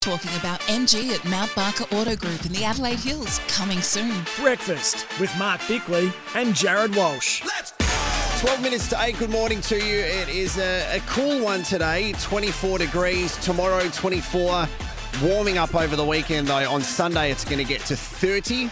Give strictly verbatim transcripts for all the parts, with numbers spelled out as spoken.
Talking about M G at Mount Barker Auto Group in the Adelaide Hills, coming soon. Breakfast with Mark Bickley and Jared Walsh. Let's go! twelve minutes to eight, good morning to you. It is a, a cool one today, twenty-four degrees. Tomorrow, twenty-four. Warming up over the weekend, though. On Sunday, it's going to get to thirty.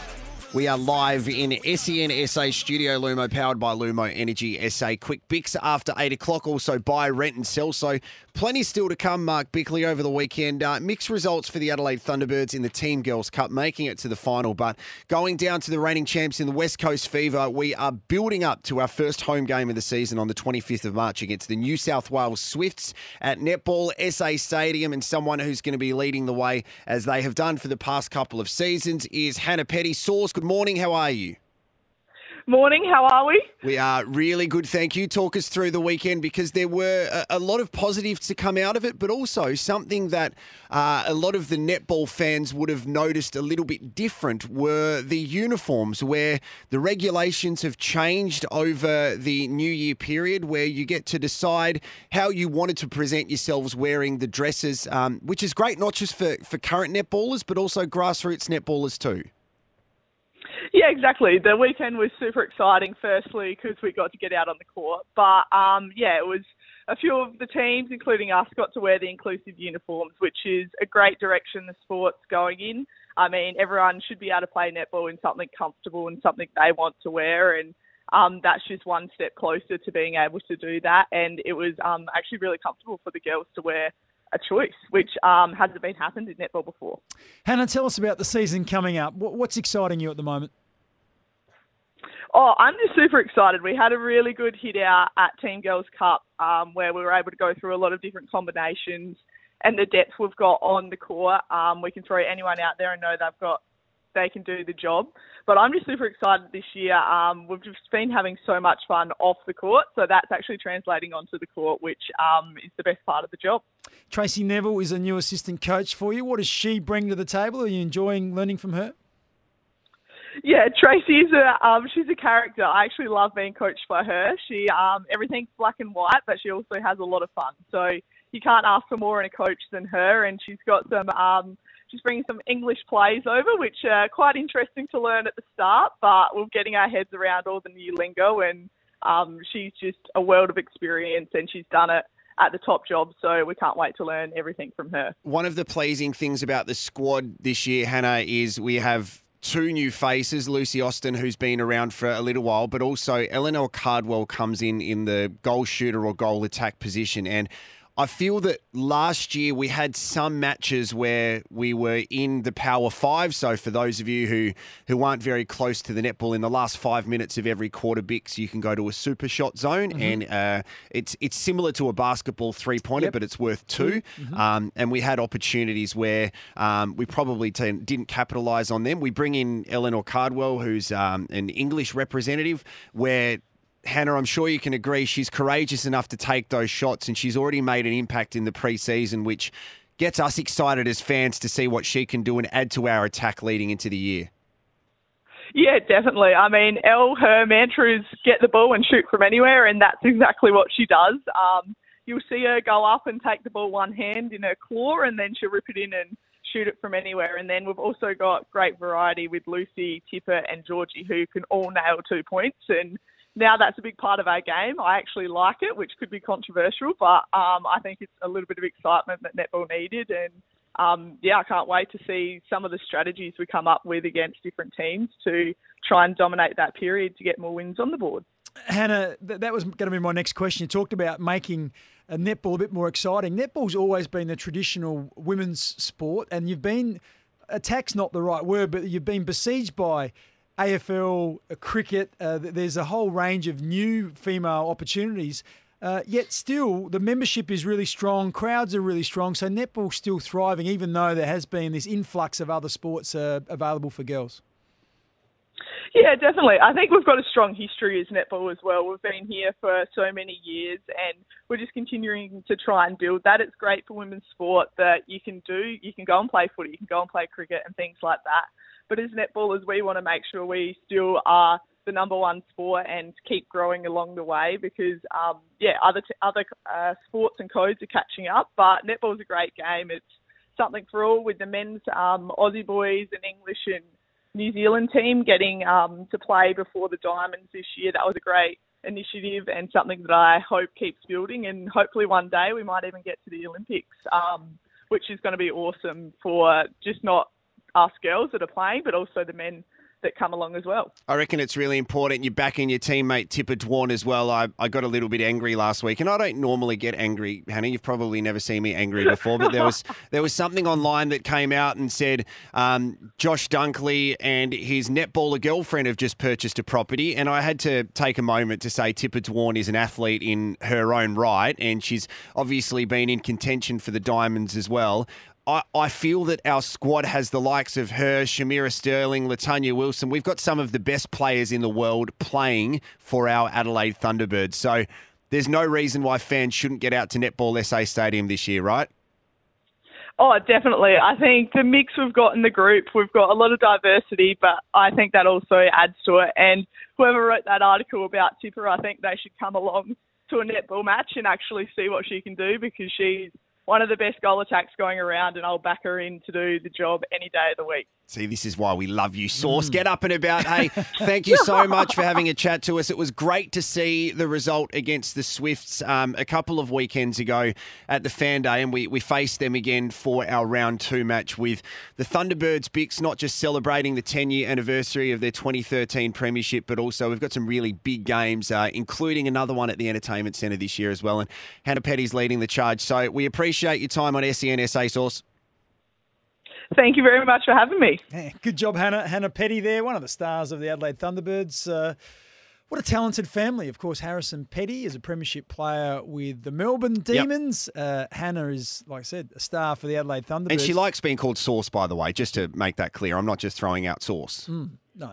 We are live in S E N S A Studio Lumo, powered by Lumo Energy S A. Quick Bix after eight o'clock. Also buy, rent and sell. So plenty still to come, Mark Bickley, over the weekend. Uh, mixed results for the Adelaide Thunderbirds in the Team Girls Cup, making it to the final. But going down to the reigning champs in the West Coast Fever, we are building up to our first home game of the season on the twenty-fifth of March against the New South Wales Swifts at Netball S A Stadium. And someone who's going to be leading the way, as they have done for the past couple of seasons, is Hannah Petty. Source, good morning. How are you? Morning. How are we? We are really good, thank you. Talk us through the weekend, because there were a, a lot of positives to come out of it, but also something that uh, a lot of the netball fans would have noticed a little bit different were the uniforms, where the regulations have changed over the New Year period, where you get to decide how you wanted to present yourselves wearing the dresses, um, which is great, not just for, for current netballers, but also grassroots netballers too. Yeah, exactly. The weekend was super exciting, firstly, because we got to get out on the court. But, um, yeah, it was a few of the teams, including us, got to wear the inclusive uniforms, which is a great direction the sport's going in. I mean, everyone should be able to play netball in something comfortable and something they want to wear. And um, that's just one step closer to being able to do that. And it was um, actually really comfortable for the girls to wear a choice, which um, hasn't been happened in netball before. Hannah, tell us about the season coming up. What's exciting you at the moment? Oh, I'm just super excited. We had a really good hit out at Team Girls Cup um, where we were able to go through a lot of different combinations and the depth we've got on the court. Um, we can throw anyone out there and know they've got, they can do the job. But I'm just super excited this year. Um, we've just been having so much fun off the court, so that's actually translating onto the court, which um, is the best part of the job. Tracy Neville is a new assistant coach for you. What does she bring to the table? Are you enjoying learning from her? Yeah, Tracy is a um, she's a character. I actually love being coached by her. She um, everything's black and white, but she also has a lot of fun. So you can't ask for more in a coach than her. And she's got some um, she's bringing some English plays over, which are quite interesting to learn at the start. But we're getting our heads around all the new lingo, and um, she's just a world of experience, and she's done it at the top job, so we can't wait to learn everything from her. One of the pleasing things about the squad this year, Hannah, is we have two new faces, Lucy Austin, who's been around for a little while, but also Eleanor Cardwell comes in in the goal shooter or goal attack position. And I feel that last year we had some matches where we were in the power five. So for those of you who, who aren't very close to the netball, in the last five minutes of every quarter, Bix, you can go to a super shot zone. Mm-hmm. And uh, it's it's similar to a basketball three-pointer, yep, but it's worth two. Mm-hmm. Um, and we had opportunities where um, we probably t- didn't capitalise on them. We bring in Eleanor Cardwell, who's um, an English representative, where Hannah, I'm sure you can agree, she's courageous enough to take those shots, and she's already made an impact in the preseason, which gets us excited as fans to see what she can do and add to our attack leading into the year. Yeah, definitely. I mean, Elle, her mantra is get the ball and shoot from anywhere, and that's exactly what she does. Um, you'll see her go up and take the ball one hand in her claw, and then she'll rip it in and shoot it from anywhere. And then we've also got great variety with Lucy, Tipper and Georgie, who can all nail two points, and now that's a big part of our game. I actually like it, which could be controversial, but um, I think it's a little bit of excitement that netball needed. And um, yeah, I can't wait to see some of the strategies we come up with against different teams to try and dominate that period to get more wins on the board. Hannah, th- that was going to be my next question. You talked about making uh, netball a bit more exciting. Netball's always been a traditional women's sport, and you've been, attack's not the right word, but you've been besieged by A F L, cricket, uh, there's a whole range of new female opportunities. Uh, yet still, the membership is really strong, crowds are really strong, so netball's still thriving, even though there has been this influx of other sports uh, available for girls. Yeah, definitely. I think we've got a strong history as netball as well. We've been here for so many years and we're just continuing to try and build that. It's great for women's sport that you can do, you can go and play footy, you can go and play cricket and things like that. But as netballers, we want to make sure we still are the number one sport and keep growing along the way because, um, yeah, other t- other uh, sports and codes are catching up. But netball's a great game. It's something for all, with the men's um, Aussie boys and English and New Zealand team getting um, to play before the Diamonds this year. That was a great initiative and something that I hope keeps building, and hopefully one day we might even get to the Olympics, um, which is going to be awesome for just not us girls that are playing, but also the men that come along as well. I reckon it's really important you're backing your teammate Tipper Dwan as well. I, I got a little bit angry last week, and I don't normally get angry, Hannah. You've probably never seen me angry before, but there was there was something online that came out and said um, Josh Dunkley and his netballer girlfriend have just purchased a property, and I had to take a moment to say Tipper Dwan is an athlete in her own right, and she's obviously been in contention for the Diamonds as well. I feel that our squad has the likes of her, Shamira Sterling, Latanya Wilson. We've got some of the best players in the world playing for our Adelaide Thunderbirds. So there's no reason why fans shouldn't get out to Netball S A Stadium this year, right? Oh, definitely. I think the mix we've got in the group, we've got a lot of diversity, but I think that also adds to it. And whoever wrote that article about Tipper, I think they should come along to a netball match and actually see what she can do, because she's one of the best goal attacks going around, and I'll back her in to do the job any day of the week. See, this is why we love you, Sauce. Mm. Get up and about. Hey, thank you so much for having a chat to us. It was great to see the result against the Swifts um, a couple of weekends ago at the Fan Day, and we, we faced them again for our round two match with the Thunderbirds. Bicks not just celebrating the ten-year anniversary of their twenty thirteen premiership, but also we've got some really big games, uh, including another one at the Entertainment Centre this year as well, and Hannah Petty's leading the charge. So we appreciate your time on S E N S A, Sauce. Thank you very much for having me. Yeah, good job, Hannah. Hannah Petty there, one of the stars of the Adelaide Thunderbirds. Uh, what a talented family. Of course, Harrison Petty is a premiership player with the Melbourne Demons. Yep. Uh, Hannah is, like I said, a star for the Adelaide Thunderbirds. And she likes being called Sauce, by the way, just to make that clear. I'm not just throwing out Sauce. Mm, no.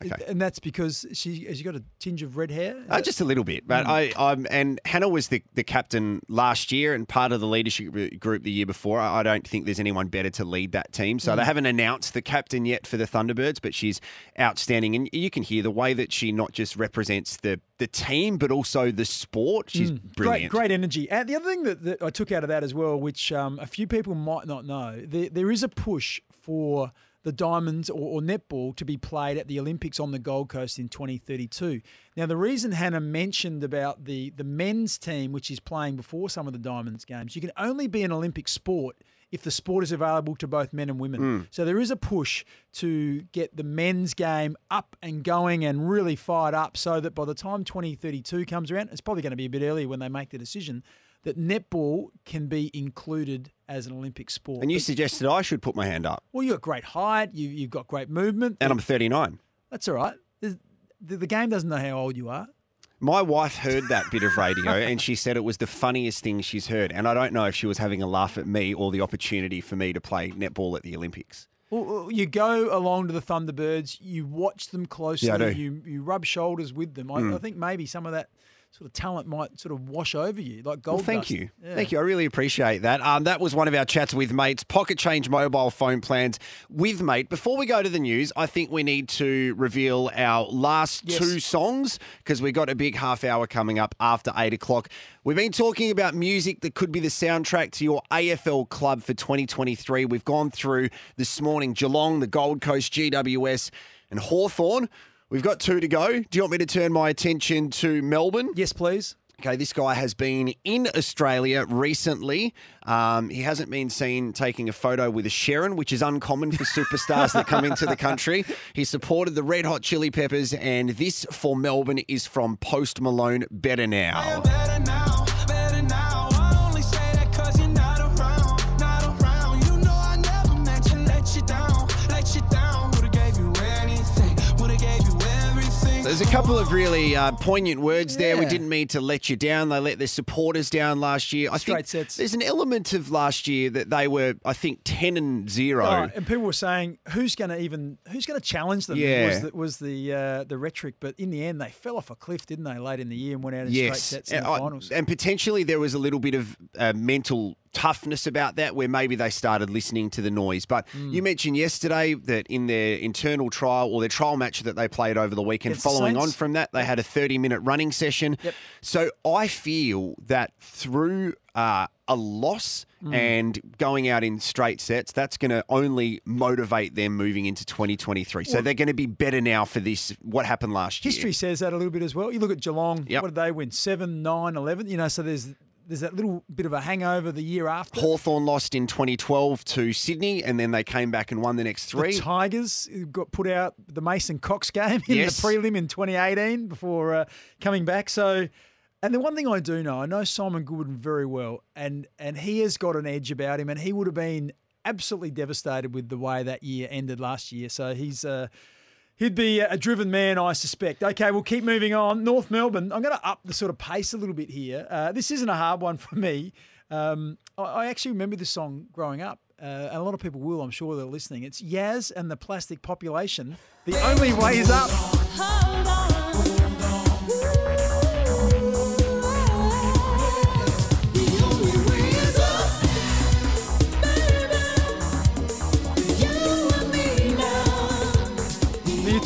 Okay. And that's because she has she got a tinge of red hair? Uh, just a little bit. But mm. I, I'm, and Hannah was the, the captain last year and part of the leadership group the year before. I, I don't think there's anyone better to lead that team. So mm. they haven't announced the captain yet for the Thunderbirds, but she's outstanding. And you can hear the way that she not just represents the, the team, but also the sport. She's mm. brilliant. Great, great energy. And the other thing that, that I took out of that as well, which um, a few people might not know, there, there is a push for the Diamonds or, or netball to be played at the Olympics on the Gold Coast in twenty thirty-two. Now, the reason Hannah mentioned about the, the men's team, which is playing before some of the Diamonds games, you can only be an Olympic sport if the sport is available to both men and women. Mm. So there is a push to get the men's game up and going and really fired up so that by the time twenty thirty-two comes around, it's probably going to be a bit earlier when they make the decision, that netball can be included as an Olympic sport. And you suggested I should put my hand up. Well, you've got great height. You, you've got great movement. And I'm thirty-nine. That's all right. The, the game doesn't know how old you are. My wife heard that bit of radio and she said it was the funniest thing she's heard. And I don't know if she was having a laugh at me or the opportunity for me to play netball at the Olympics. Well, you go along to the Thunderbirds. You watch them closely. Yeah, I do. You, you rub shoulders with them. I, mm. I think maybe some of that sort of talent might sort of wash over you like gold well, thank dust. you. Yeah. Thank you. I really appreciate that. Um, that was one of our chats with Mate's pocket change mobile phone plans with Mate. Before we go to the news, I think we need to reveal our last yes. two songs because we got a big half hour coming up after eight o'clock. We've been talking about music that could be the soundtrack to your A F L club for twenty twenty-three. We've gone through this morning Geelong, the Gold Coast, G W S and Hawthorn. We've got two to go. Do you want me to turn my attention to Melbourne? Yes, please. Okay, this guy has been in Australia recently. Um, he hasn't been seen taking a photo with a Sharon, which is uncommon for superstars that come into the country. He supported the Red Hot Chili Peppers, and this for Melbourne is from Post Malone, Better Now. Better now. This there's a couple of really uh, poignant words yeah. there. We didn't mean to let you down. They let their supporters down last year. I Straight think sets. There's an element of last year that they were, I think, ten and zero. Oh, and people were saying, who's going to even, who's going to challenge them? Yeah. Was the, was the, uh, the rhetoric. But in the end, they fell off a cliff, didn't they, late in the year and went out in yes. straight sets in the I, finals. And potentially there was a little bit of uh, mental toughness about that where maybe they started listening to the noise. But mm. you mentioned yesterday that in their internal trial or their trial match that they played over the weekend, it's following on from that, they had a thirty-minute running session. Yep. So I feel that through uh, a loss mm. and going out in straight sets, that's going to only motivate them moving into twenty twenty-three. So well, they're going to be better now for this, what happened last history year. History says that a little bit as well. You look at Geelong, yep. what did they win? seven, nine, eleven? You know, so there's... There's that little bit of a hangover the year after. Hawthorn lost in twenty twelve to Sydney, and then they came back and won the next three. The Tigers got put out the Mason Cox game in yes. the prelim in twenty eighteen before uh, coming back. So, and the one thing I do know, I know Simon Goodwin very well, and and he has got an edge about him, and he would have been absolutely devastated with the way that year ended last year. So he's uh, he'd be a driven man, I suspect. Okay, we'll keep moving on. North Melbourne, I'm going to up the sort of pace a little bit here. Uh, this isn't a hard one for me. Um, I, I actually remember this song growing up. Uh, and a lot of people will, I'm sure they're listening. It's Yaz and the Plastic Population. The Only Way Is Up.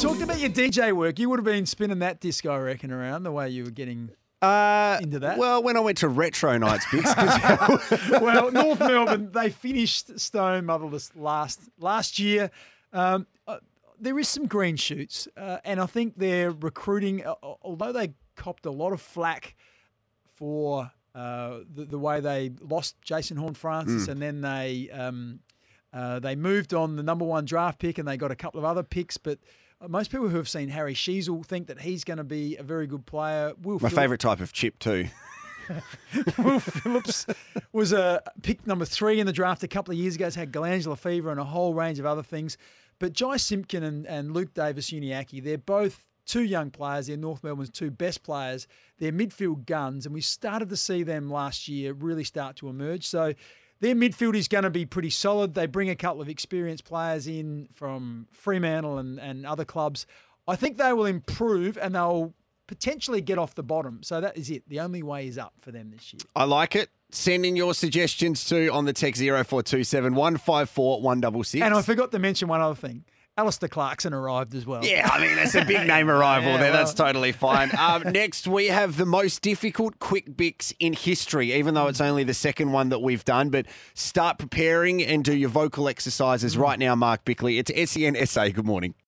Talking about your D J work, you would have been spinning that disc, I reckon, around the way you were getting uh, into that. Well, when I went to retro nights, Bix. Well, North Melbourne, they finished Stone Motherless last last year. Um, uh, there is some green shoots, uh, and I think they're recruiting, uh, although they copped a lot of flack for uh, the, the way they lost Jason Horne-Francis mm. and then they, um, uh, they moved on the number one draft pick and they got a couple of other picks, but... Most people who have seen Harry Sheasel think that he's going to be a very good player. Will My Phil- favourite type of chip too. Will Phillips was uh, pick number three in the draft a couple of years ago. He's had glandular fever and a whole range of other things. But Jai Simpkin and, and Luke Davis-Uniacke, they're both two young players. They're North Melbourne's two best players. They're midfield guns. And we started to see them last year really start to emerge. So their midfield is going to be pretty solid. They bring a couple of experienced players in from Fremantle and, and other clubs. I think they will improve and they'll potentially get off the bottom. So that is it. The only way is up for them this year. I like it. Send in your suggestions too on the text zero four two seven, one five four, one six six. And I forgot to mention one other thing. Alistair Clarkson arrived as well. Yeah, I mean, that's a big name arrival yeah, there. Well. That's totally fine. Um, next, we have the most difficult quick bix in history, even though it's only the second one that we've done. But start preparing and do your vocal exercises right now, Mark Bickley. It's S E N S A. Good morning.